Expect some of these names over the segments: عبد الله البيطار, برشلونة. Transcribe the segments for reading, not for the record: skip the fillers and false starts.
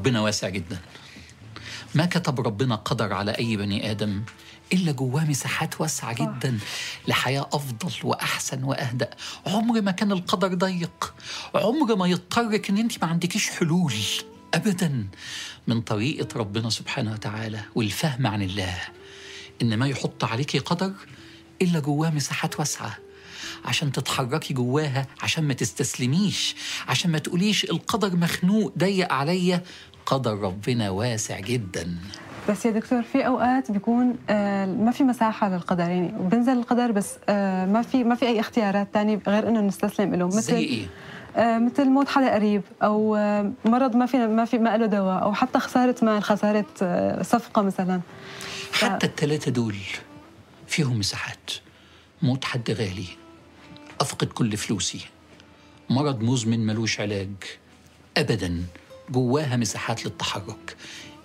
ربنا واسع جدا. ما كتب ربنا قدر على أي بني آدم إلا جواه مساحات واسعة جدا لحياة أفضل وأحسن وأهدأ. عمر ما كان القدر ضيق، عمر ما يضطرك إن أنت ما عندكيش حلول أبدا. من طريقة ربنا سبحانه وتعالى والفهم عن الله إن ما يحط عليكي قدر إلا جواه مساحات واسعة عشان تتحركي جواها، عشان ما تستسلميش، عشان ما تقوليش القدر مخنوق ضيق عليا. قدر ربنا واسع جدا. بس يا دكتور في اوقات بيكون ما في مساحه للقدر، يعني بنزل القدر بس ما في اي اختيارات ثانيه غير انه نستسلم له، مثل إيه؟ مثل موت حدا قريب، او مرض ما له دواء، او حتى خساره مال، خساره صفقه مثلا. حتى الثلاثه دول فيهم مساحات. موت حد غالي، افقد كل فلوسي، مرض مزمن ملوش علاج ابدا، جواها مساحات للتحرك.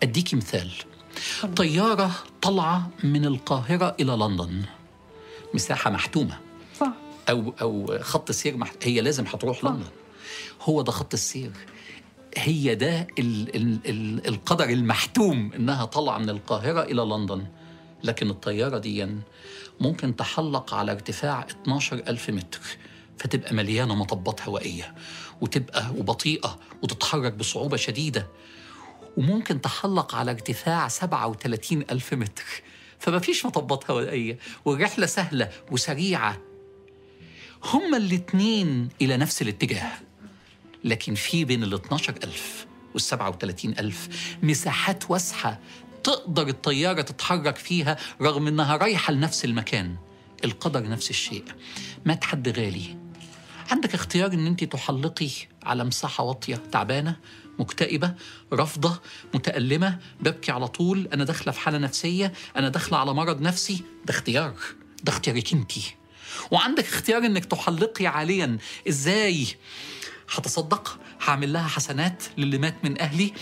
اديكي مثال، طيارة طالعة من القاهرة إلى لندن، مساحة محتومة صح، أو خط سير هي لازم هتروح لندن. هو ده خط السير، هي ده القدر المحتوم إنها طالعة من القاهرة إلى لندن. لكن الطيارة دي ممكن تحلق على ارتفاع 12,000 متر، فتبقى مليانة مطبات هوائية وتبقى وبطيئة وتتحرك بصعوبة شديدة، وممكن تحلق على ارتفاع 37,000 متر، فما فيش مطبات هوائية والرحلة سهلة وسريعة. هما الاتنين إلى نفس الاتجاه، لكن في بين ال 12,000 وال 37,000 مساحات واسعة تقدر الطيارة تتحرك فيها رغم إنها رايحة لنفس المكان. القدر نفس الشيء. مات حد غالي، عندك اختيار إن أنت تحلقي على مساحة واطية، تعبانة مكتئبة رافضة متألمة ببكي على طول، أنا داخلة في حالة نفسية، أنا داخلة على مرض نفسي. ده اختيار، ده اختيارك أنت. وعندك اختيار إنك تحلقي عاليا، إزاي؟ هتصدق، هعمل لها حسنات للي مات من أهلي،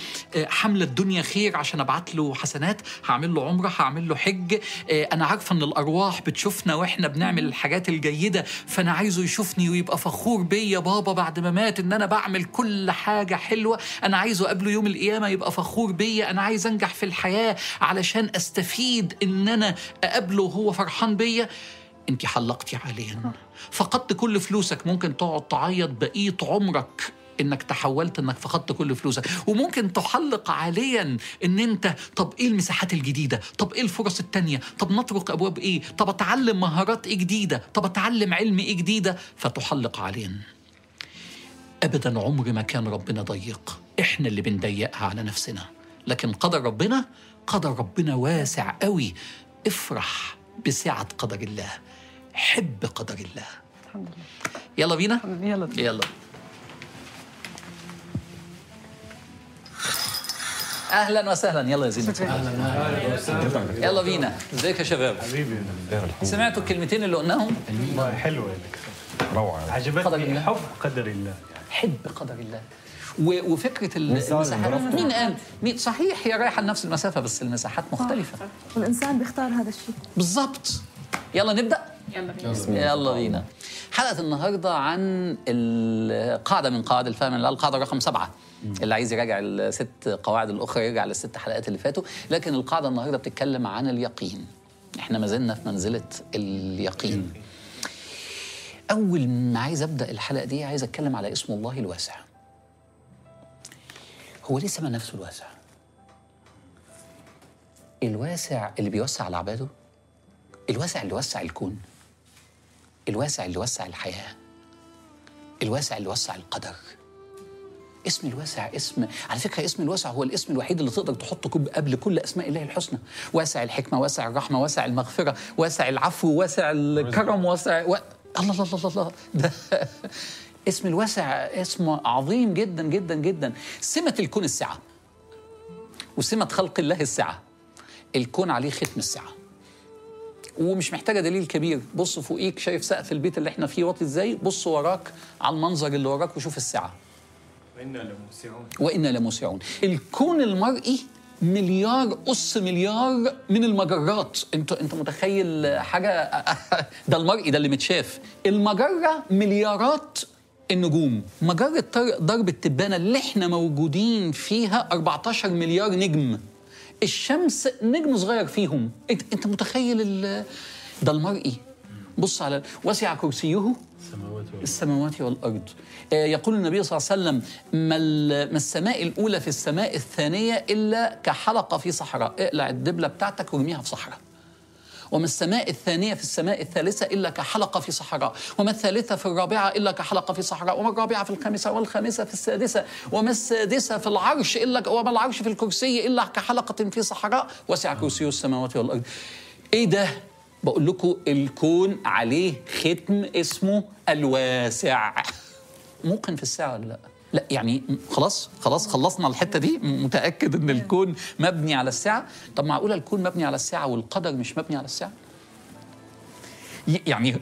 حملة الدنيا خير عشان أبعت له حسنات، هعمل له عمرة، هعمل له حج، أنا عارفة إن الأرواح بتشوفنا وإحنا بنعمل الحاجات الجيدة، فأنا عايزه يشوفني ويبقى فخور بيا بابا بعد ما مات إن أنا بعمل كل حاجة حلوة، أنا عايزه قبله يوم القيامة يبقى فخور بيا، أنا عايز أنجح في الحياة علشان أستفيد إن أنا أقابله وهو فرحان بيا. انت حلقتي عاليا، فقدت كل فلوسك، ممكن تقعد تعيط بقية عمرك انك تحولت انك فقدت كل فلوسك. وممكن تحلق عاليا ان انت طب ايه المساحات الجديدة، طب ايه الفرص التانية، طب نطرق ابواب ايه، طب اتعلم مهارات ايه جديدة، طب اتعلم علم ايه جديدة، فتحلق عاليا. ابدا عمر ما كان ربنا ضيق، احنا اللي بنضيقها على نفسنا. لكن قدر ربنا واسع قوي. افرح بسعة قدر الله، حب قدر الله. الحمد لله. يلا بينا؟ يلا بينا. يلا. أهلا وسهلا. يلا يا زينب. أهلا وسهلا. يلا بينا. ازيك يا شباب؟ حبيبي. سمعتوا الكلمتين اللي قلناهم؟ والله حلوة يا دكتور. روعة. عجبتني. حب قدر الله. حب قدر الله. وفكره المساحات. مين قال؟ مين؟ صحيح هي رايحه لنفس المسافه بس المساحات مختلفه، والانسان بيختار هذا الشيء بالظبط. يلا نبدا. يلا بينا. حلقه النهارده عن القاعده من قواعد الفهم، القاعده رقم 7. اللي عايز يراجع ال6 قواعد الاخرى يرجع لل6 حلقات اللي فاتوا. لكن القاعده النهارده بتتكلم عن اليقين. احنا ما زلنا في منزله اليقين. اول ما عايز ابدا الحلقه دي عايز اتكلم على اسم الله الواسع. هو ليه سمى نفسه الواسع؟ الواسع اللي بيوسع لعباده، الواسع اللي وسع الكون، الواسع اللي وسع الحياة، الواسع اللي وسع القدر. اسم الواسع اسم، على فكرة اسم الواسع هو الاسم الوحيد اللي تقدر تحطه قبل كل أسماء الله الحسنى. واسع الحكمة، واسع الرحمة، واسع المغفرة، واسع العفو، واسع الكرم، واسع الله الله الله الله. ده اسم الواسع اسم عظيم جدا جدا جدا. سمة الكون السعة، وسمة خلق الله السعة. الكون عليه ختم السعة، ومش محتاجة دليل كبير. بص فوقيك شايف سقف البيت اللي احنا فيه واطي ازاي، بص وراك على المنظر اللي وراك وشوف السعة. وإنا لموسعون، وإنا لموسعون. الكون المرئي مليار أس مليار من المجرات. انت متخيل حاجة؟ ده المرئي، ده اللي متشاف. المجرة مليارات النجوم. مجرة درب التبانة اللي احنا موجودين فيها 14 مليار نجم، الشمس نجم صغير فيهم. انت متخيل ده المرئي؟ بص على وسع كرسيه السماوات والأرض. يقول النبي صلى الله عليه وسلم: ما السماء الأولى في السماء الثانية إلا كحلقة في صحراء. اقلع الدبلة بتاعتك وارميها في صحراء. وما السماء الثانية في السماء الثالثة إلا كحلقة في صحراء، وما الثالثة في الرابعة إلا كحلقة في صحراء، وما الرابعة في الخامسة، والخامسة في السادسة، وما السادسة في العرش إلا، وما العرش في الكرسي إلا كحلقة في صحراء، وسع كرسيه السماوات والأرض. إيه ده؟ بقول لكم الكون عليه ختم اسمه الواسع. موقن في الساعة ولا لا؟ لا يعني خلاص خلصنا الحتة دي. متأكد إن الكون مبني على الساعة؟ طب معقولة الكون مبني على الساعة والقدر مش مبني على الساعة؟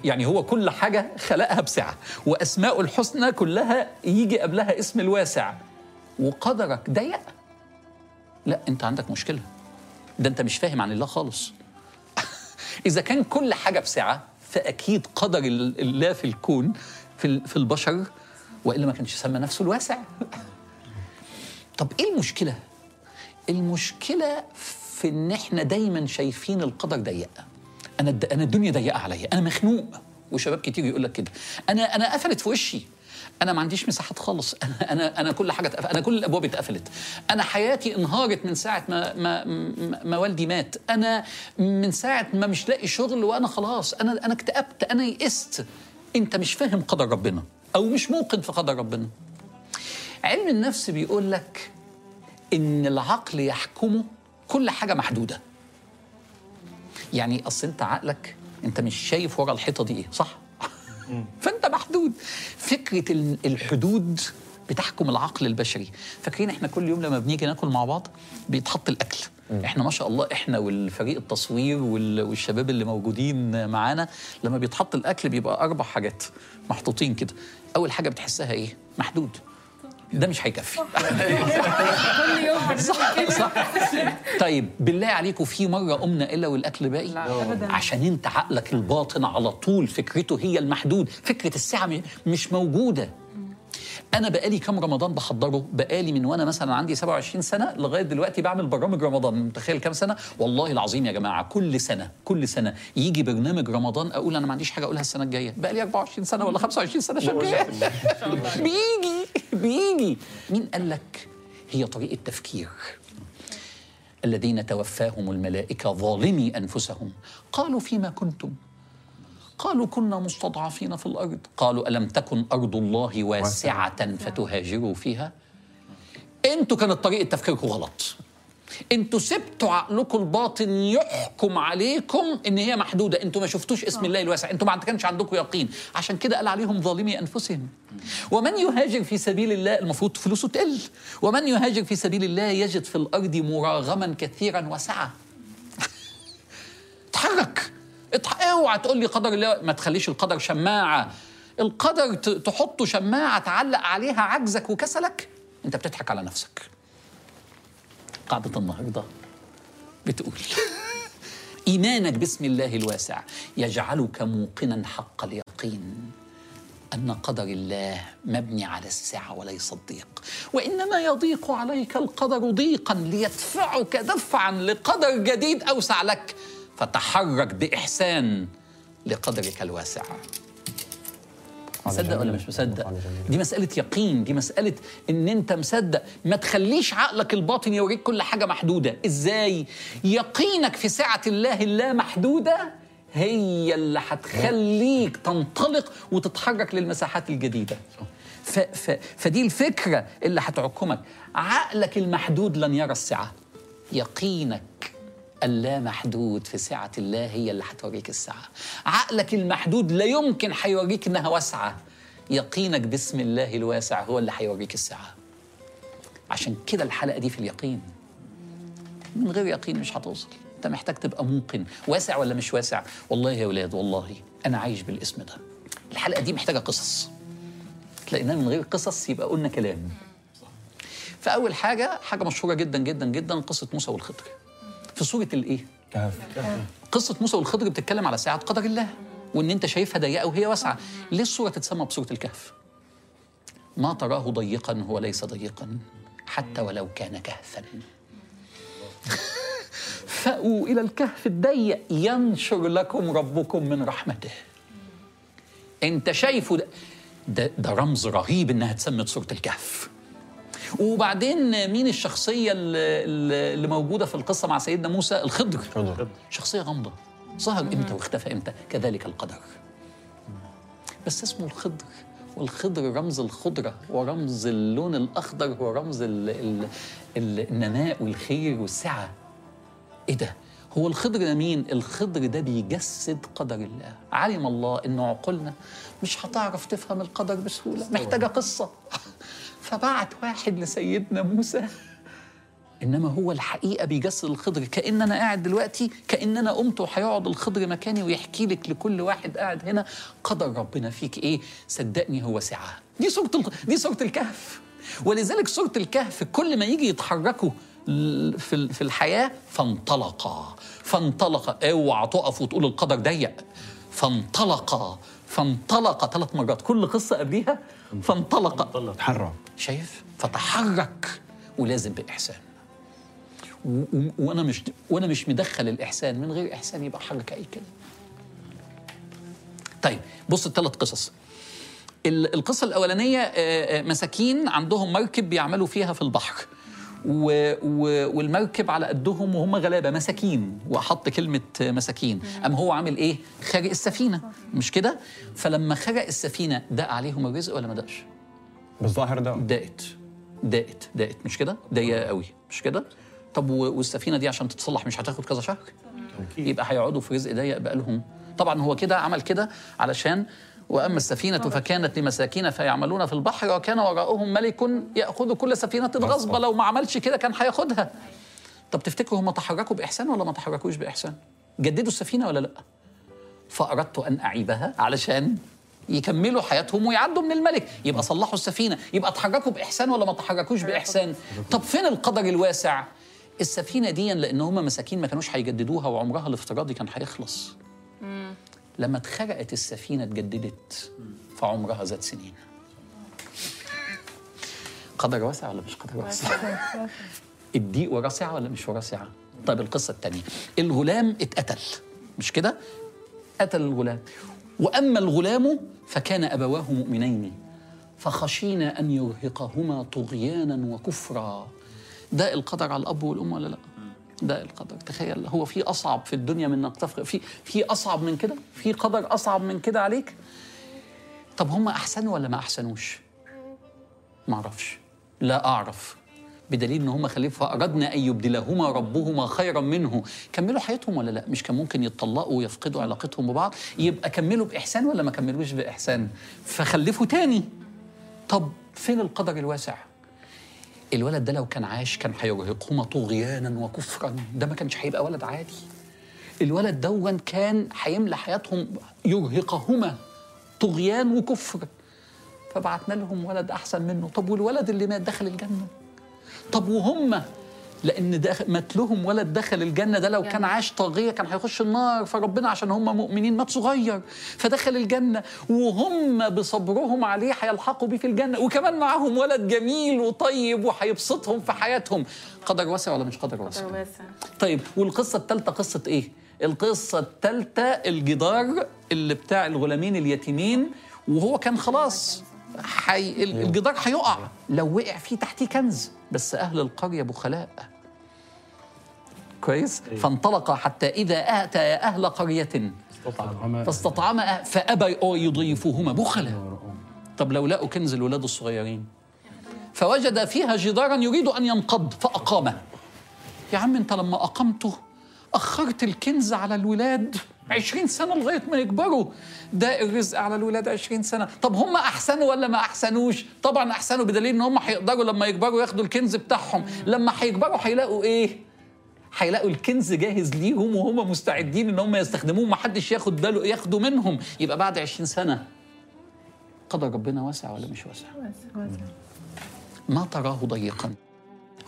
يعني هو كل حاجة خلقها بسعة، وأسماء الحسنى كلها يجي قبلها اسم الواسع، وقدرك ضيق. لا أنت عندك مشكلة، ده أنت مش فاهم عن الله خالص. إذا كان كل حاجة بسعة فأكيد قدر الله في الكون في البشر، وإلا ما كانش سمى نفسه الواسع. طب إيه المشكلة؟ المشكلة في إن إحنا دايماً شايفين القدر ضيق. أنا الدنيا ضيقة عليا، أنا مخنوق، وشباب كتير يقول لك كده. أنا قفلت في وشي، أنا ما عنديش مساحات خالص، أنا كل حاجة أنا كل الأبواب اتقفلت، أنا حياتي انهارت من ساعة ما والدي مات، أنا من ساعة ما مش لاقي شغل، وأنا خلاص أنا اكتئبت، أنا يئست. أنت مش فاهم قدر ربنا، أو مش موقن في قدر ربنا. علم النفس بيقول لك إن العقل يحكمه كل حاجة محدودة. يعني أصل أنت عقلك أنت مش شايف ورا الحيطة دي إيه، صح؟ فأنت محدود. فكرة الحدود بتحكم العقل البشري. فاكرين إحنا كل يوم لما بنيجي ناكل مع بعض بيتحط الأكل، إحنا ما شاء الله إحنا والفريق التصوير والشباب اللي موجودين معانا، لما بيتحط الأكل بيبقى 4 حاجات محطوطين كده. أول حاجة بتحسها إيه؟ محدود. ده مش هيكفي. كل يوم صح. طيب بالله عليكم، في مرة قمنا إلا والأكل باقي؟ عشان أنت عقلك الباطن على طول فكرته هي المحدود، فكرة الساعة مش موجودة. أنا بقالي كام رمضان بحضره، بقالي من وأنا مثلا عندي 27 سنة لغاية دلوقتي بعمل برامج رمضان. متخيل كام سنة؟ والله العظيم يا جماعة كل سنة يجي برنامج رمضان أقول أنا ما عنديش حاجة أقولها السنة الجاية. بقالي 24 سنة ولا 25 سنة شغال. بيجي مين قال لك؟ هي طريقة تفكير. الذين توفاهم الملائكة ظالمي أنفسهم قالوا فيما كنتم، قالوا كنا مستضعفين في الأرض، قالوا ألم تكن أرض الله واسعة فتهاجروا فيها. أنتوا كانت طريقة تفكيركم غلط، أنتوا سبتوا عقلكم الباطن يحكم عليكم إن هي محدودة، أنتوا ما شفتوش اسم الله الواسع، أنتوا ما كانش عندكم يقين، عشان كده قال عليهم ظالمي أنفسهم. ومن يهاجر في سبيل الله المفروض فلوسه تقل، ومن يهاجر في سبيل الله يجد في الأرض مراغما كثيرا وسعة. اتحرك، اوعى تقول لي قدر الله. ما تخليش القدر شماعة، القدر تحطه شماعة تعلق عليها عجزك وكسلك، انت بتضحك على نفسك. قاعدة النهارده بتقول إيمانك باسم الله الواسع يجعلك موقنا حق اليقين أن قدر الله مبني على السعة وليس الضيق، وإنما يضيق عليك القدر ضيقا ليدفعك دفعا لقدر جديد أوسع لك، فتحرك بإحسان لقدرك الواسع. مصدق ولا مش مصدق؟ دي مسألة يقين، دي مسألة إن أنت مصدق. ما تخليش عقلك الباطن يوريك كل حاجة محدودة. إزاي؟ يقينك في سعة الله اللامحدودة هي اللي هتخليك تنطلق وتتحرك للمساحات الجديدة. فدي الفكرة اللي هتحكمك. عقلك المحدود لن يرى السعة، يقينك اللامحدود في سعة الله هي اللي هتوريك السعة. عقلك المحدود لا يمكن هيوريك إنها واسعة، يقينك باسم الله الواسع هو اللي هيوريك السعة. عشان كده الحلقة دي في اليقين، من غير يقين مش هتوصل. أنت محتاج تبقى موقن. واسع ولا مش واسع؟ والله يا ولاد، والله أنا عايش بالاسم ده. الحلقة دي محتاجة قصص، لأننا من غير قصص يبقى قلنا كلام. فأول حاجة مشهورة جدا جدا جدا، قصة موسى والخضر في سورة الإيه؟ كهف. قصة موسى والخضر بتتكلم على ساعة قدر الله، وإن أنت شايفها ضيقة وهي واسعة. ليه السورة تتسمى بسورة الكهف؟ ما تراه ضيقا هو ليس ضيقا حتى ولو كان كهفا. فأووا إلى الكهف الضيق ينشر لكم ربكم من رحمته. أنت شايفه ده رمز رهيب إنها اتسمت سورة الكهف. وبعدين مين الشخصية اللي موجودة في القصة مع سيدنا موسى؟ الخضر. شخصية غامضة، ظهر إمتى واختفى إمتى، كذلك القدر. بس اسمه الخضر، والخضر رمز الخضرة، ورمز اللون الأخضر هو رمز النماء والخير والسعة. إيه ده؟ هو الخضر ده مين؟ الخضر ده بيجسد قدر الله. علم الله إن عقولنا مش هتعرف تفهم القدر بسهولة، محتاجة قصة. فبعت واحد لسيدنا موسى، إنما هو الحقيقة بيجسد الخضر. كأن أنا قاعد دلوقتي، كأن أنا قمت وهيقعد الخضر مكاني ويحكي لك لكل واحد قاعد هنا قدر ربنا فيك إيه. صدقني هو سعة. دي سورة الكهف. ولذلك سورة الكهف كل ما يجي يتحركوا في الحياة فانطلقا. اوعى تقف وتقول القدر ضيق. فانطلقا 3 مرات كل قصة قبليها. فانطلقا تحرك، شايف؟ فتحرك ولازم بإحسان. وانا مش مدخل الإحسان، من غير إحسان يبقى حركة اي كده. طيب بص، 3 قصص. القصة الأولانية مساكين عندهم مركب بيعملوا فيها في البحر، والمركب على قدهم وهم غلابة، مساكين. وحط كلمة مساكين. أم هو عامل إيه؟ خرق السفينة، مش كده؟ فلما خرق السفينة دق عليهم الرزق ولا ما دقش؟ بالظاهر دقت، مش كده؟ ضيقة قوي، مش كده؟ طب والسفينة دي عشان تتصلح مش هتاخد كذا شهر؟ يبقى هيقعدوا في رزق ضيق بقالهم. طبعا هو كده عمل كده علشان وأما السفينة فكانت لمساكين فيعملون في البحر وكان وراءهم ملك يأخذ كل سفينة غصبا. لو ما عملش كده كان هياخدها. طب تفتكروا هم تحركوا بإحسان ولا ما تحركوش بإحسان؟ جددوا السفينة ولا لأ؟ فأردت أن أعيبها علشان يكملوا حياتهم ويعدوا من الملك. يبقى صلحوا السفينة، يبقى تحركوا بإحسان ولا ما تحركوش بإحسان؟ طب فين القدر الواسع؟ السفينة دي لأن هم مساكين ما كانوش هيجددوها وعمرها الافتراضي كان هيخلص. لما اتخرقت السفينة اتجددت، فعمرها زاد سنين. قدر واسع ولا مش قدر واسع؟ الضيق وراه سعة ولا مش وراه سعة؟ طيب القصة الثانية، الغلام اتقتل، مش كده؟ قتل الغلام. وأما الغلام فكان أبواه مؤمنين فخشينا أن يرهقهما طغيانا وكفرا. ده القدر على الأب والأم ولا لأ؟ ده القدر. تخيل، هو في أصعب في الدنيا من أنك تفرق؟ في أصعب من كده؟ في قدر أصعب من كده عليك؟ طب هم أحسنوا ولا ما أحسنوش؟ ما أعرفش، لا أعرف، بدليل إن هم خليفة. فأردنا أن يبدلهما ربهما خيرا منه. كملوا حياتهم ولا لا؟ مش كان ممكن يتطلقوا ويفقدوا علاقتهم ببعض؟ يبقى كملوا بإحسان ولا ما كملوش بإحسان؟ فخلفوا تاني. طب فين القدر الواسع؟ الولد ده لو كان عاش كان هيرهقهما طغيانا وكفرا، ده ما كانش هيبقى ولد عادي. الولد دون كان هيملى حياتهم يرهقهما طغيان وكفر، فبعتنا لهم ولد احسن منه. طب والولد اللي مات دخل الجنه. طب وهم لان مات لهم ولد دخل الجنه، ده لو كان عاش طاغيه كان هيخش النار، فربنا عشان هم مؤمنين مات صغير فدخل الجنه، وهم بصبرهم عليه هيلحقوا بيه في الجنه، وكمان معاهم ولد جميل وطيب وهيبسطهم في حياتهم. قدر واسع ولا مش قدر واسع؟ قدر واسع. طيب والقصه الثالثه قصه ايه؟ القصه الثالثه الجدار اللي بتاع الغلامين اليتيمين، وهو كان خلاص الجدار هيقع، لو وقع فيه تحتيه كنز، بس اهل القريه بخلاء. كويس؟ فانطلق حتى إذا أتى أهل قرية فاستطعما فأبى يضيفوهما، بخلا. طب لو لقوا كنز الولاد الصغيرين، فوجد فيها جدارا يريد أن ينقض فأقامه. يا عم أنت لما أقمته أخرت الكنز على الولاد 20 سنة لغاية ما يكبروا، ده الرزق على الولاد 20 سنة. طب هم أحسنوا ولا ما أحسنوش؟ طبعا أحسنوا، بدليل إن هم هيقدروا لما يكبروا ياخدوا الكنز بتاعهم. لما هيكبروا هيلاقوا إيه؟ هيلاقوا الكنز جاهز ليهم وهم مستعدين ان هم يستخدموه، ما حدش ياخد باله ياخده منهم. يبقى بعد 20 سنه قدر ربنا واسع ولا مش واسع؟ واسع. ما تراه ضيقا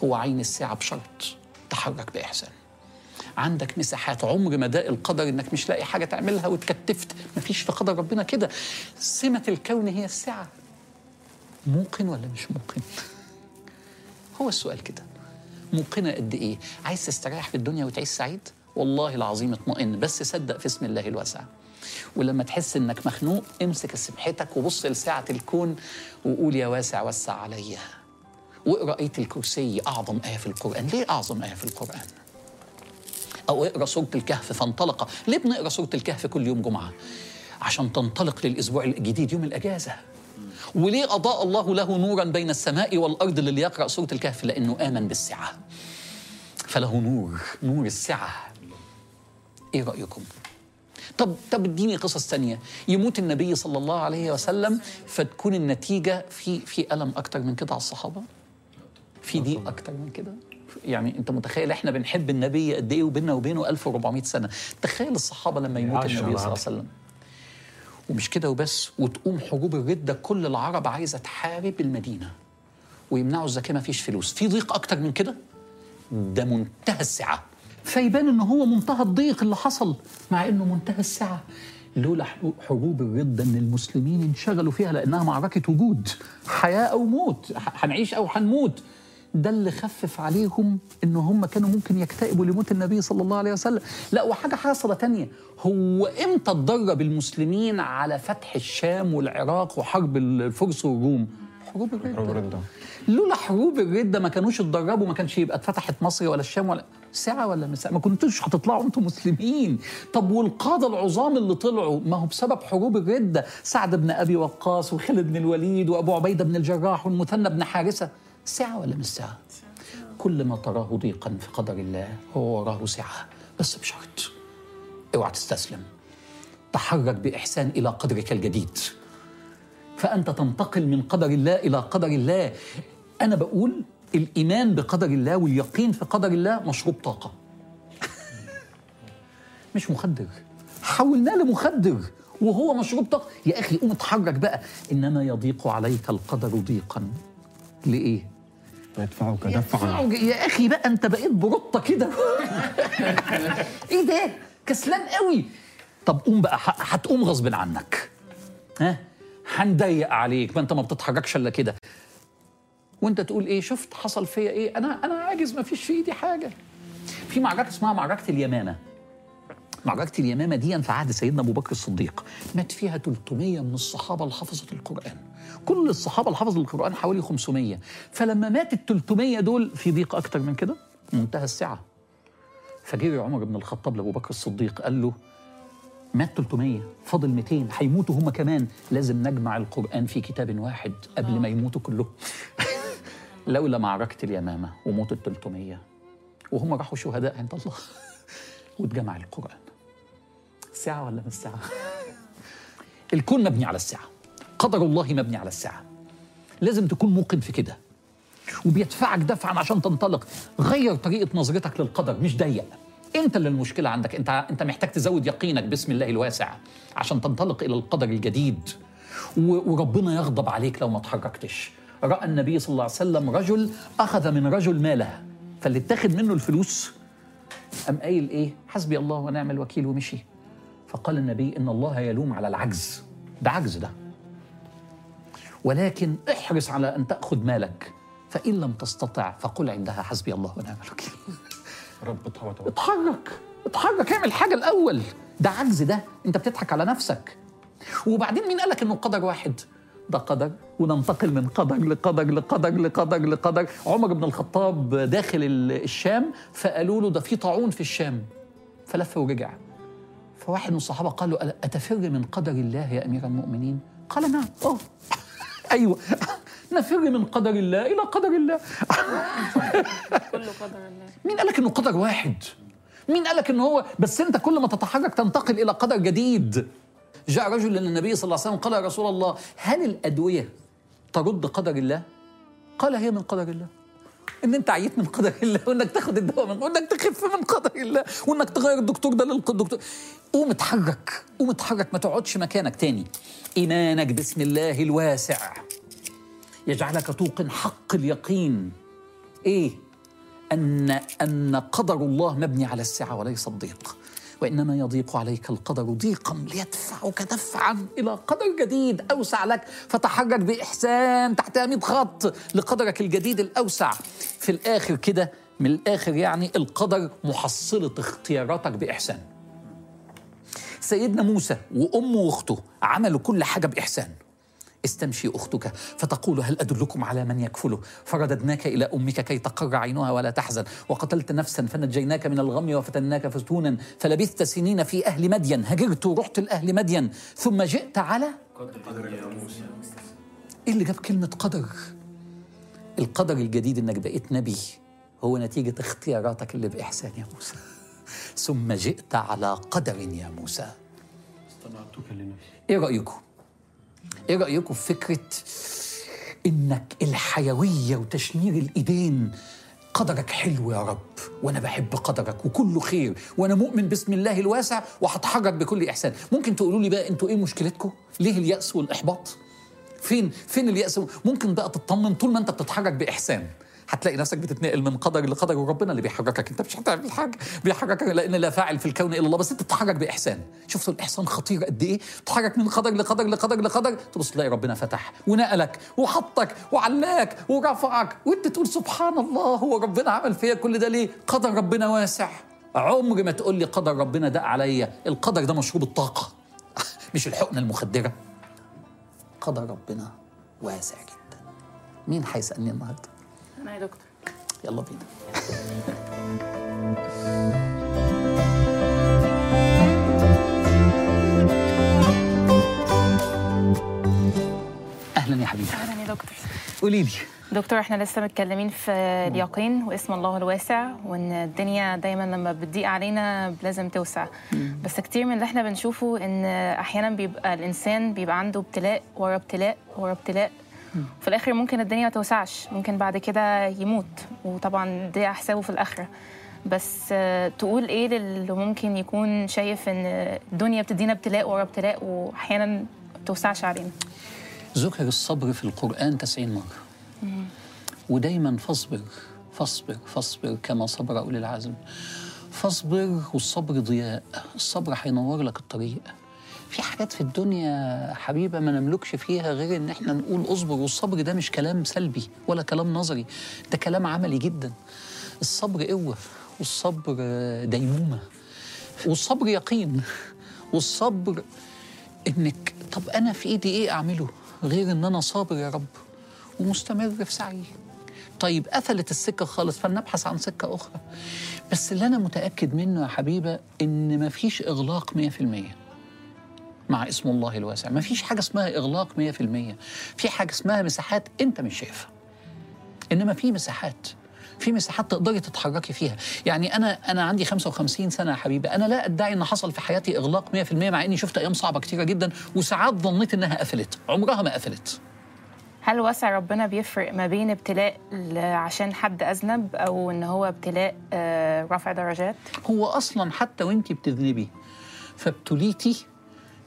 هو عين السعه بشرط تحرك باحسان. عندك مساحات، عمر ما داق القدر انك مش لاقي حاجه تعملها واتكتفت، ما فيش في قدر ربنا كده. سمه الكون هي السعه. موقن ولا مش موقن؟ هو السؤال كده، موقنة قد إيه؟ عايز تستريح في الدنيا وتعيش سعيد؟ والله العظيم اطمئن، بس صدق في اسم الله الواسع. ولما تحس إنك مخنوق امسك سبحتك وبص لساعة الكون وقول يا واسع وسع عليا. واقرأ آية الكرسي، أعظم آية في القرآن. ليه أعظم آية في القرآن؟ أو اقرأ سورة الكهف فانطلق. ليه بنقرأ سورة الكهف كل يوم جمعة؟ عشان تنطلق للأسبوع الجديد يوم الأجازة. وليه أضاء الله له نورا بين السماء والأرض للي يقرأ سورة الكهف؟ لأنه آمن بالسعة فله نور، نور السعة. إيه رأيكم؟ طب اديني قصص ثانية. يموت النبي صلى الله عليه وسلم فتكون النتيجة في ألم أكتر من كده على الصحابة؟ في ضيق أكتر من كده؟ يعني أنت متخيل إحنا بنحب النبي قد إيه وبيننا وبينه 1400 سنة، تخيل الصحابة لما يموت النبي صلى الله عليه وسلم. ومش كده وبس، وتقوم حروب الردة، كل العرب عايزة تحارب المدينة ويمنعوا الزكاة، ما فيش فلوس. في ضيق أكتر من كده؟ ده منتهى السعة. فيبان إن هو منتهى الضيق اللي حصل مع إنه منتهى السعة. لولا حروب الردة إن المسلمين انشغلوا فيها، لأنها معركة وجود، حياة أو موت، هنعيش أو هنموت. ده اللي خفف عليهم إن هم كانوا ممكن يكتئبوا لموت النبي صلى الله عليه وسلم. لا، وحاجة حصلة تانية، هو إمتى اتدرب المسلمين على فتح الشام والعراق وحرب الفرس والروم؟ حروب الردة. لولا حروب الردة ما كانوش اتدربوا، ما كانش يبقى اتفتحت مصر ولا الشام ولا ساعة ولا مساء، ما كنتوش هتطلعوا انتم مسلمين. طب والقادة العظام اللي طلعوا ما هو بسبب حروب الردة، سعد بن أبي وقاص وخالد بن الوليد وأبو عبيدة بن الجراح والمثنى بن حارثة، ساعة ولا مش ساعة؟ كل ما تراه ضيقا في قدر الله هو وراه ساعة، بس بشرط اوعى تستسلم، تحرك بإحسان إلى قدرك الجديد، فأنت تنتقل من قدر الله إلى قدر الله. أنا بقول الإيمان بقدر الله واليقين في قدر الله مشروب طاقة مش مخدر. حولناه لمخدر وهو مشروب طاقة. يا أخي قوم اتحرك بقى. إنما يضيق عليك القدر ضيقا لإيه؟ يدفعك دفعا. يا أخي بقى أنت بقيت بروطة كده إيه ده؟ كسلان قوي. طب قوم بقى، هتقوم غصب عنك، ها؟ هنضيق عليك، ما أنت ما بتتحركش إلا كده. وأنت تقول إيه؟ شفت حصل فيا إيه؟ أنا عاجز، ما فيش في إيدي حاجة. في معركة اسمها معركة اليمامة. معركة اليمامة دي في عهد سيدنا أبو بكر الصديق، مات فيها 300 من الصحابة اللي حفظت القرآن. كل الصحابة اللي حفظوا القرآن حوالي 500، فلما مات ال 300 دول في ضيق أكتر من كده؟ منتهى السعة. فجري عمر بن الخطاب لأبو بكر الصديق قال له مات 300 فاضل 200 هيموتوا هم كمان، لازم نجمع القرآن في كتاب واحد قبل ما يموتوا كلهم. لولا معركة اليمامة وموت ال 300 وهم راحوا شهداء عند الله واتجمع القرآن، ساعة ولا مش ساعة؟ الكون مبني على الساعة، قدر الله مبني على الساعة، لازم تكون موقن في كده وبيدفعك دفعا عشان تنطلق. غير طريقة نظرتك للقدر، مش ضيق انت اللي المشكلة عندك، انت محتاج تزود يقينك باسم الله الواسع عشان تنطلق الى القدر الجديد. وربنا يغضب عليك لو ما اتحركتش. رأى النبي صلى الله عليه وسلم رجل اخذ من رجل ماله، فاللي اتاخد منه الفلوس قام قايل ايه؟ حسبي الله ونعم الوكيل ومشي. فقال النبي إن الله يلوم على العجز، ده عجز ده، ولكن احرص على أن تأخذ مالك، فإن لم تستطع فقل عندها حسبي الله ونعم الوكيل. رب اتحرك اعمل حاجة الأول، ده عجز ده، أنت بتضحك على نفسك. وبعدين مين قالك إنه قدر واحد؟ ده قدر، وننتقل من قدر لقدر لقدر لقدر لقدر. عمر بن الخطاب داخل الشام فقالوا له ده في طاعون في الشام، فلف ورجع. فواحد من الصحابة قال له أتفر من قدر الله يا أمير المؤمنين؟ قال نعم. أيوة نفر من قدر الله إلى قدر الله. كله قدر الله. مين قالك إنه قدر واحد؟ مين قالك إنه هو بس؟ أنت كل ما تتحرك تنتقل إلى قدر جديد. جاء رجل للنبي صلى الله عليه وسلم قال يا رسول الله هل الأدوية ترد قدر الله؟ قال هي من قدر الله، إن أنت عييت من قدر الله، وإنك تاخد الدواء من، وإنك تخف من قدر الله، وإنك تغير الدكتور ده للدكتور. قوم اتحرك، قوم اتحرك، ما تقعدش مكانك تاني. إيمانك باسم الله الواسع يجعلك توقن حق اليقين إيه؟ أن قدر الله مبني على السعة وليس الضيق. وإنما يضيق عليك القدر ضيقا ليدفعك دفعا إلى قدر جديد أوسع لك، فتحرك بإحسان تحت 100 خط لقدرك الجديد الأوسع. في الآخر كده، من الآخر يعني، القدر محصلة اختياراتك بإحسان. سيدنا موسى وأمه وأخته عملوا كل حاجة بإحسان. استمشي أختك فتقول هل أدلكم على من يكفله، فرددناك إلى أمك كي تقر عينها ولا تحزن، وقتلت نفسا فنجيناك من الغم وفتناك فتونا، فلبثت سنين في أهل مدين، هجرت ورحت لأهل مدين، ثم جئت على قدر يا موسى. إيه اللي جاب كلمة قدر؟ القدر الجديد إنك بقيت نبي هو نتيجة اختياراتك اللي بإحسان يا موسى. ثم جئت على قدر يا موسى. اصطنعتك لنفسي. إيه رأيكم في فكرة إنك الحيوية وتشمير الإيدين؟ قدرك حلو يا رب، وأنا بحب قدرك وكله خير، وأنا مؤمن بسم الله الواسع وهتحرك بكل إحسان. ممكن تقولوا لي بقى أنتوا إيه مشكلتكم؟ ليه اليأس والإحباط؟ فين اليأس؟ ممكن بقى تطمن، طول ما أنت بتتحرك بإحسان هتلاقي نفسك بتتنقل من قدر لقدر، وربنا اللي بيحركك، انت مش هتعمل حاجه، بيحركك لان لا فاعل في الكون الا الله، بس انت بتتحرك باحسان. شفتوا الاحسان خطير قد ايه؟ تتحرك من قدر لقدر لقدر لقدر، تبص تلاقي ربنا فتح ونقلك وحطك وعلاك ورفعك، وانت تقول سبحان الله، هو ربنا عمل فيا كل ده ليه؟ قدر ربنا واسع. عمر ما تقول لي قدر ربنا ده عليا، القدر ده مشروب الطاقه مش الحقنه المخدره. قدر ربنا واسع جدا. مين هيسالني النهارده؟ أنا يا دكتور. يلا بينا. أهلا يا حبيبي. أهلا يا دكتور. قولي لي دكتور، احنا لسه متكلمين في اليقين واسم الله الواسع، وان الدنيا دايما لما بتضيق علينا لازم توسع. بس كتير من اللي احنا بنشوفه ان أحيانا بيبقى الإنسان بيبقى عنده ابتلاء ورا ابتلاء ورا ابتلاء، في الآخر ممكن الدنيا ما توسعش، ممكن بعد كده يموت، وطبعا ده حسابه في الآخرة. بس تقول إيه للي ممكن يكون شايف إن الدنيا بتدينا ابتلاء ورا ابتلاء وأحيانا ما توسعش علينا؟ ذكر الصبر في القرآن 90 مرة. ودايما فاصبر فاصبر فاصبر كما صبر أولي العزم. فاصبر، والصبر ضياء، الصبر هينور لك الطريق. في حاجات في الدنيا حبيبة ما نملكش فيها غير إن إحنا نقول أصبر، والصبر ده مش كلام سلبي ولا كلام نظري، ده كلام عملي جدا. الصبر قوة، والصبر ديمومة، والصبر يقين، والصبر إنك طب أنا في إيدي إيه أعمله غير إن أنا صابر يا رب ومستمر في سعي. طيب قفلت السكة خالص فلنبحث عن سكة أخرى. بس اللي أنا متأكد منه يا حبيبة إن مفيش إغلاق 100% مع اسم الله الواسع. ما فيش حاجة اسمها إغلاق 100%. في حاجة اسمها مساحات أنت مش شايفها، إنما في مساحات تقدري تتحركي فيها. يعني أنا عندي 55 سنة يا حبيبي، أنا لا أدعي إن حصل في حياتي إغلاق 100%، مع إني شفت أيام صعبة كتيرة جدا وساعات ظنيت إنها قفلت، عمرها ما قفلت. هل وسع ربنا بيفرق ما بين ابتلاء عشان حد أذنب أو إن هو ابتلاء رفع درجات؟ هو أصلا حتى وإنتي بتذنبي فابتليتي،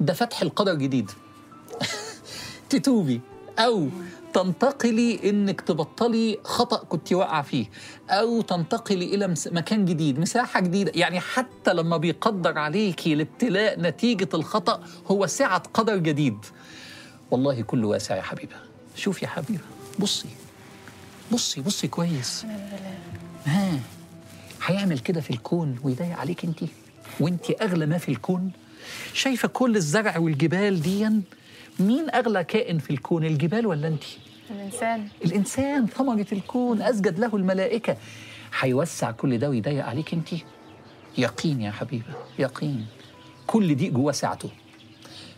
ده فتح القدر جديد. تتوبي أو تنتقلي إنك تبطلي خطأ كنت واقعة فيه، أو تنتقلي إلى مكان جديد، مساحة جديدة. يعني حتى لما بيقدر عليكي الابتلاء نتيجة الخطأ هو سعة قدر جديد. والله كل واسع يا حبيبة. شوفي يا حبيبة، بصي بصي بصي كويس، ها هيعمل كده في الكون ويضيق عليك انتي وانتي أغلى ما في الكون. شايفة كل الزرع والجبال دي، مين أغلى كائن في الكون، الجبال ولا أنتي؟ الإنسان. الإنسان ثمرة الكون، أسجد له الملائكة. هيوسع كل ده ويضيق عليك أنتي. يقين يا حبيبة، يقين. كل ضيق جوه سعته.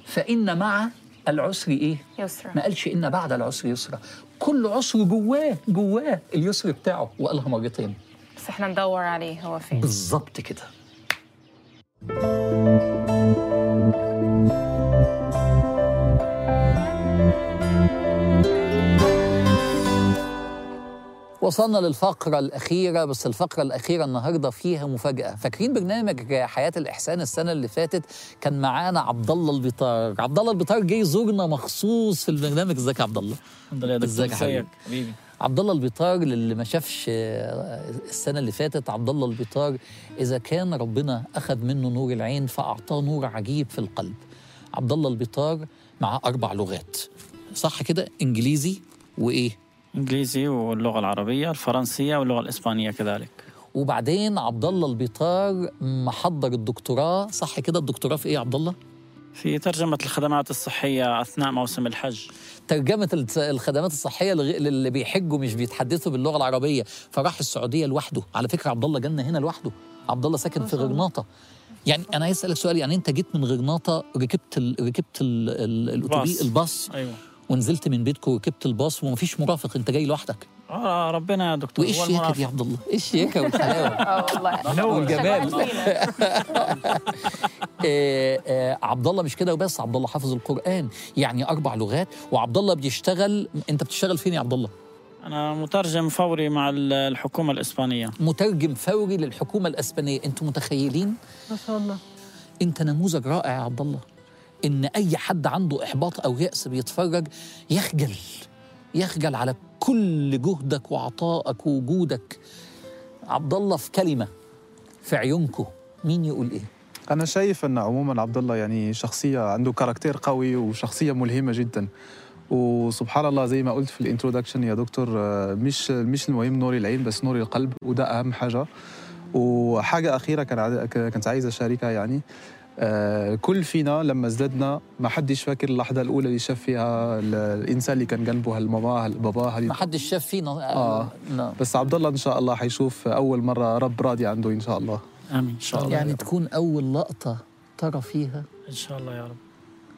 فإن مع العسر إيه؟ يسرا. ما قالش إن بعد العسر يسرا. كل عسر جواه اليسر بتاعه، وقالها مرتين. بس إحنا ندور عليه هو فين؟ بالظبط كده. وصلنا للفقرة الأخيرة، بس الفقرة الأخيرة النهاردة فيها مفاجأة. فاكرين برنامج حياة الإحسان السنة اللي فاتت كان معانا عبد الله البيطار. عبد الله البيطار جاي يزورنا مخصوص في البرنامج. ازيك يا عبد الله؟ الحمد لله يا دكتور. ازيك يا حبيبي؟ عبد الله البيطار اللي ما شافش السنة اللي فاتت، عبد الله البيطار إذا كان ربنا أخذ منه نور العين فأعطاه نور عجيب في القلب. عبد الله البيطار مع 4 لغات، صح كده؟ إنجليزي وإيه؟ إنجليزي واللغة العربية، الفرنسية واللغة الإسبانية كذلك. وبعدين عبد الله البيطار محضر الدكتوراه، صح كده؟ الدكتوراه في إيه عبد الله؟ في ترجمة الخدمات الصحية أثناء موسم الحج. ترجمة الخدمات الصحية اللي بيحجوا مش بيتحدثوا باللغة العربية، فراح السعودية لوحده. على فكرة عبد الله جنة هنا لوحده، عبد الله ساكن في غرناطة. يعني أنا عايز أسألك سؤال، يعني أنت جيت من غرناطة ركبت الأوتوبيس الباص، أيوة، ونزلت من بيتك وركبت الباص ومفيش مرافق، أنت جاي لوحدك. ربنا يا دكتور. وايه الشياكة دي يا عبد الله؟ ايه الشياكة والحلاوة والله والجمال. عبد الله مش كده وبس، عبد الله حافظ القرآن، يعني 4 لغات. وعبد الله بيشتغل، انت بتشتغل فين يا عبد الله؟ انا مترجم فوري مع الحكومة الإسبانية. مترجم فوري للحكومة الإسبانية، انتوا متخيلين؟ ما شاء الله. انت نموذج رائع يا عبد الله، ان اي حد عنده احباط او يأس بيتفرج يخجل على كل جهدك وعطائك ووجودك. عبد الله في كلمة في عيونكو مين يقول إيه؟ أنا شايف أن عموما عبد الله يعني شخصية عنده كاركتير قوي وشخصية ملهمة جدا، وسبحان الله زي ما قلت في الانترودكشن يا دكتور، مش المهم نور العين بس نور القلب، وده أهم حاجة. وحاجة أخيرة كنت عايز أشاركها، يعني كل فينا لما ازددنا ما حدش فاكر اللحظة الأولى اللي شاف فيها الإنسان اللي كان جنبه، هالماما هالبابا، ما حدش شاف فينا. بس عبد الله إن شاء الله هيشوف أول مرة رب راضي عنده إن شاء الله. آمين إن شاء الله. يعني تكون أول لقطة ترى فيها إن شاء الله يا رب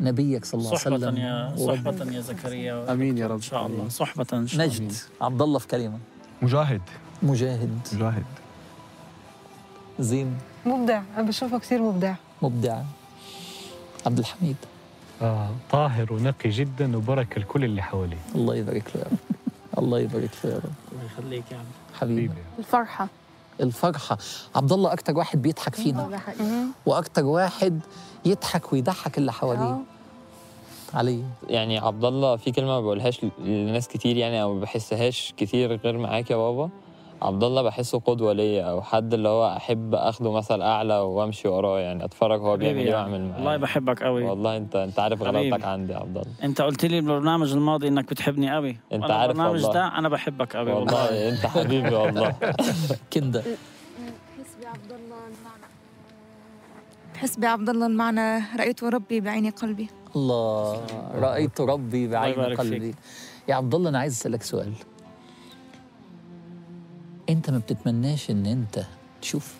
نبيك صلى الله عليه وسلم. صحبة يا زكريا. آمين يا رب إن شاء الله. صحبة إن شاء الله. نجد عبد الله في كلمة. مجاهد زين. مبدع، أنا بشوفه كثير مبدع. عبد الحميد طاهر ونقي جدا وبركة الكل اللي حواليه. الله يبارك له يا رب. الله يبارك له يا رب. الله يخليك يا عم حبيبي. الفرحة عبد الله أكتر واحد بيضحك فينا وأكتر واحد يضحك ويضحك اللي حواليه علي. يعني عبد الله في كلمة ما بقولهاش لناس كتير، يعني أو ما بحسهاش كتير غير معاك يا بابا. عبد الله بحسه قدوة ليا، أو حد اللي هو أحب أخده مثل أعلى وأمشي وراه، يعني أتفرج هو بيعمل إيه وأعمل معاه. والله بحبك قوي والله. أنت عارف غلطتك عندي يا عبد الله. أنت قلت لي بالبرنامج الماضي إنك بتحبني قوي، أنت عارف والله. البرنامج ده أنا بحبك قوي والله. أنت حبيبي والله. كندا تحس بعبد الله المعنى رأيت ربي بعيني قلبي. الله، رأيت ربي بعيني قلبي. يا عبد الله أنا عايز أسألك سؤال، أنت ما بتتمناش إن أنت تشوف؟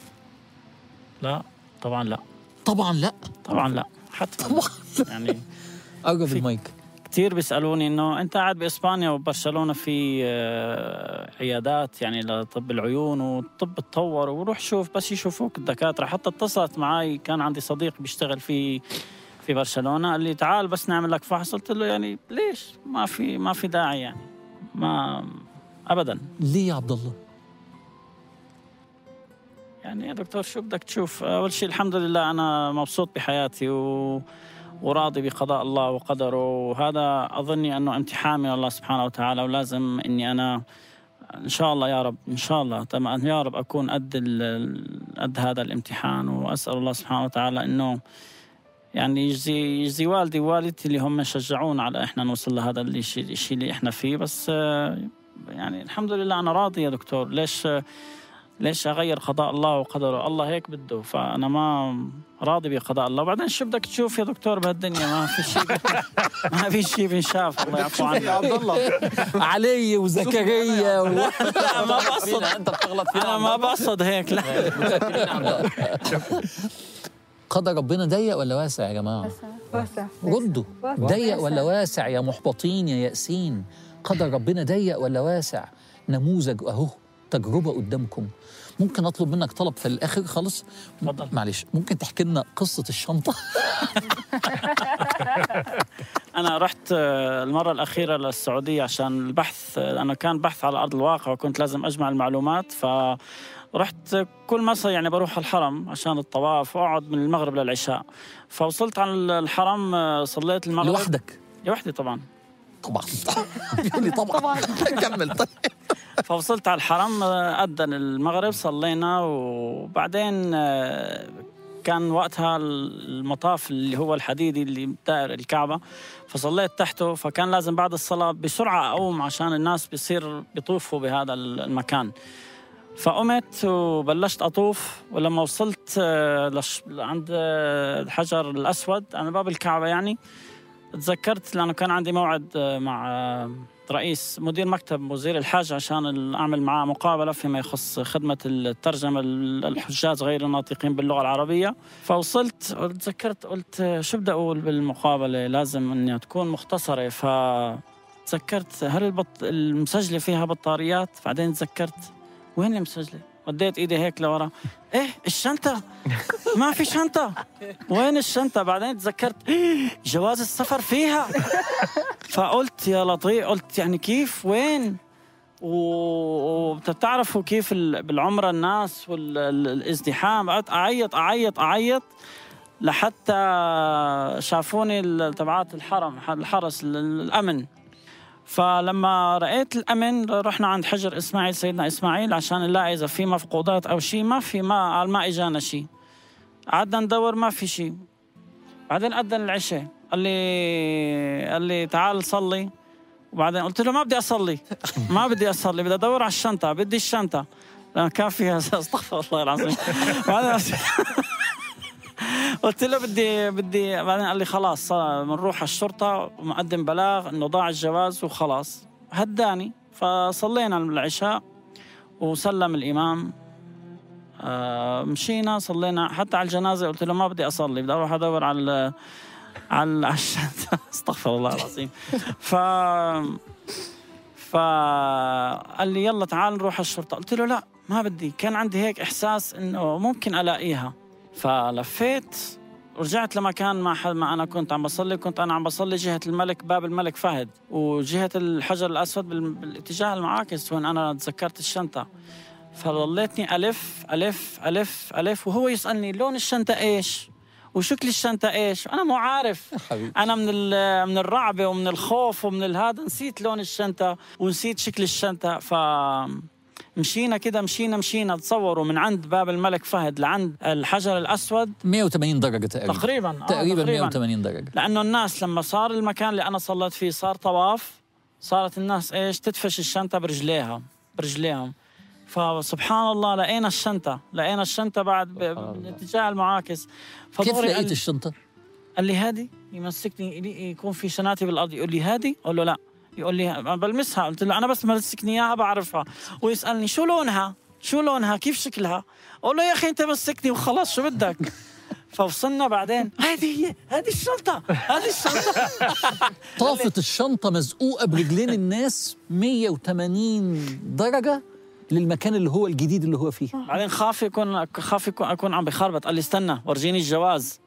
لا طبعاً، لا طبعاً، لا طبعاً، لا حتى طبعاً. يعني أقرب المايك. كتير بيسألوني إنه أنت قاعد بإسبانيا وبرشلونة في عيادات يعني لطب العيون والطب اتطور، وروح شوف بس يشوفوك الدكاترة. حتى اتصلت معي، كان عندي صديق بيشتغل في برشلونة، قال لي تعال بس نعمل لك فحص. قلت له يعني ليش؟ ما في داعي يعني، ما أبداً. ليه يا عبد الله؟ يعني يا دكتور شو بدك تشوف؟ أول شيء الحمد لله أنا مبسوط بحياتي وراضي بقضاء الله وقدره، وهذا أظني أنه امتحان من الله سبحانه وتعالى، ولازم أني أنا إن شاء الله يا رب، إن شاء الله تمام يا رب أكون قد هذا الامتحان. وأسأل الله سبحانه وتعالى أنه يعني يجزي والدي ووالدتي اللي هم شجعونا على إحنا نوصل لهذا الشيء اللي إحنا فيه. بس يعني الحمد لله أنا راضي يا دكتور، ليش أغير قضاء الله وقدره؟ الله هيك بده، فأنا ما راضي بقضاء الله. بعدين شو بدك تشوف يا دكتور بهالدنيا؟ ما في شيء بنشاف. الله يعفو عنك يا عبد الله. علي وزكريا لا ما بقصد، أنت بتغلط فينا. أنا ما بقصد هيك، لا. قدر ربنا ضيق ولا واسع يا جماعة؟ واسع. ردوا، ضيق ولا واسع يا محبطين يا يأسين؟ قدر ربنا ضيق ولا واسع؟ نموذج أهو، تجربة قدامكم. ممكن أطلب منك طلب في الآخر خالص؟ معلش، ممكن تحكي لنا قصة الشنطة؟ أنا رحت المرة الأخيرة للسعودية عشان البحث، أنا كان بحث على أرض الواقع وكنت لازم أجمع المعلومات. فرحت كل مساء يعني بروح الحرم عشان الطواف، وأقعد من المغرب للعشاء. فوصلت على الحرم، صليت المغرب لوحدي طبعا، طبعا بيقول لي طبعا كمل. طيب فوصلت على الحرم، أذن المغرب، صلينا، وبعدين كان وقتها المطاف اللي هو الحديدي اللي دائر الكعبة، فصليت تحته. فكان لازم بعد الصلاة بسرعة أقوم عشان الناس بيصير بيطوفوا بهذا المكان. فقمت وبلشت أطوف، ولما وصلت عند الحجر الأسود عند باب الكعبة يعني تذكرت، لأنه كان عندي موعد مع رئيس مدير مكتب وزير الحج عشان أعمل معاه مقابلة فيما يخص خدمة الترجمة الحجاج غير الناطقين باللغة العربية. فوصلت وتذكرت قلت شو بدي أقول بالمقابلة، لازم أنها تكون مختصرة. فتذكرت هل المسجلة فيها بطاريات؟ بعدين تذكرت وين المسجلة؟ وديت إيدي هيك لورا، إيه الشنطة؟ ما في شنطة، وين الشنطة؟ بعدين تذكرت جواز السفر فيها. فقلت يا لطيف، قلت يعني كيف وين؟ وبتعرفوا كيف بالعمرة الناس والازدحام. أعيط لحتى شافوني تبعات الحرم، الحرس، الأمن. فلما رأيت الأمن رحنا عند حجر إسماعيل، سيدنا إسماعيل، عشان نلاقي إذا في مفقودات أو شيء. ما في، ما إجانا شيء. قعدنا ندور، ما في شيء. بعدين أذن العشاء، قال لي تعال صلي. وبعدين قلت له ما بدي أصلي، بدي أدور على الشنطة، بدي الشنطة، لأن كان فيها، استغفر الله العظيم. قلت له بدي. بعدين قال لي خلاص بنروح الشرطة ومقدم بلاغ إنه ضاع الجواز وخلاص. هداني. فصلينا العشاء وسلم الإمام، مشينا صلينا حتى على الجنازة. قلت له ما بدي أصلي، بدي أروح أدور على الشنطة، استغفر الله العظيم. فقال لي يلا تعال نروح الشرطة. قلت له لا ما بدي، كان عندي هيك إحساس إنه ممكن ألاقيها. فلفيت ورجعت لمكان ما أنا كنت عم بصلي. كنت أنا عم بصلي جهة الملك، باب الملك فهد، وجهة الحجر الأسود بالاتجاه المعاكس وين أنا تذكرت الشنطة. فظليتني ألف ألف ألف ألف، وهو يسألني لون الشنطة إيش وشكل الشنطة إيش، أنا مو عارف. أنا من الرعبة ومن الخوف ومن الهذا نسيت لون الشنطة ونسيت شكل الشنطة. مشينا كده، مشينا تصوروا من عند باب الملك فهد لعند الحجر الأسود 180 درجة تقريبا 180 درجة، لأنه الناس لما صار المكان اللي أنا صلت فيه صار طواف، صارت الناس إيش تدفش الشنطة برجليهم. فسبحان الله لقينا الشنطة بعد باتجاه المعاكس. كيف لقيت الشنطة؟ قال لي هادي، يمسكني يكون في شناتي بالأرض، يقول لي هادي، أقول له لأ، يقول لي بلمسها، قلت له أنا بس ملسكني إياها بعرفها. ويسألني شو لونها كيف شكلها، أقول له يا أخي أنت مسكني وخلاص شو بدك. فوصلنا بعدين هذه الشنطة طافت الشنطة مزقوقة برجلين الناس 180 درجة للمكان اللي هو الجديد اللي هو فيه. بعدين خاف يكون عم بخربط، قال لي استنى ورجيني الجواز.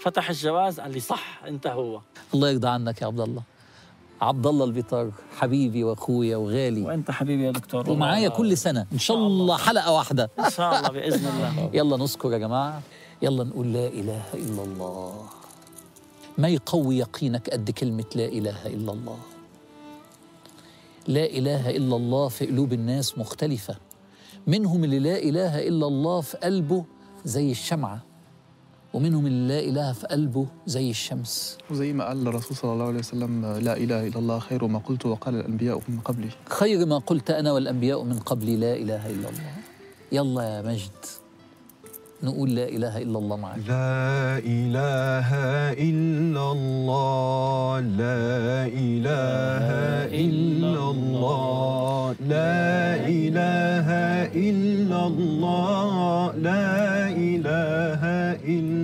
فتح الجواز قال لي صح أنت هو. الله يرضى عنك يا عبد الله البيطار، حبيبي واخويا وغالي. وانت حبيبي يا دكتور، ومعايا كل سنه ان شاء الله حلقه واحده ان شاء الله باذن الله. يلا نذكر يا جماعه، يلا نقول لا اله الا الله. ما يقوي يقينك قد كلمه لا اله الا الله. لا اله الا الله في قلوب الناس مختلفه، منهم اللي لا اله الا الله في قلبه زي الشمعه، ومنهم اللي لا إله في قلبه زي الشمس. وزي ما قال الرسول صلى الله عليه وسلم لا إله إلا الله خير ما قلت وقال الأنبياء من قبلي. خير ما قلت أنا والأنبياء من قبلي لا إله إلا الله. يلا يا مجد نقول لا إله إلا الله معاك. لا إله إلا الله، لا إله إلا الله، لا إله إلا الله، لا إله إلا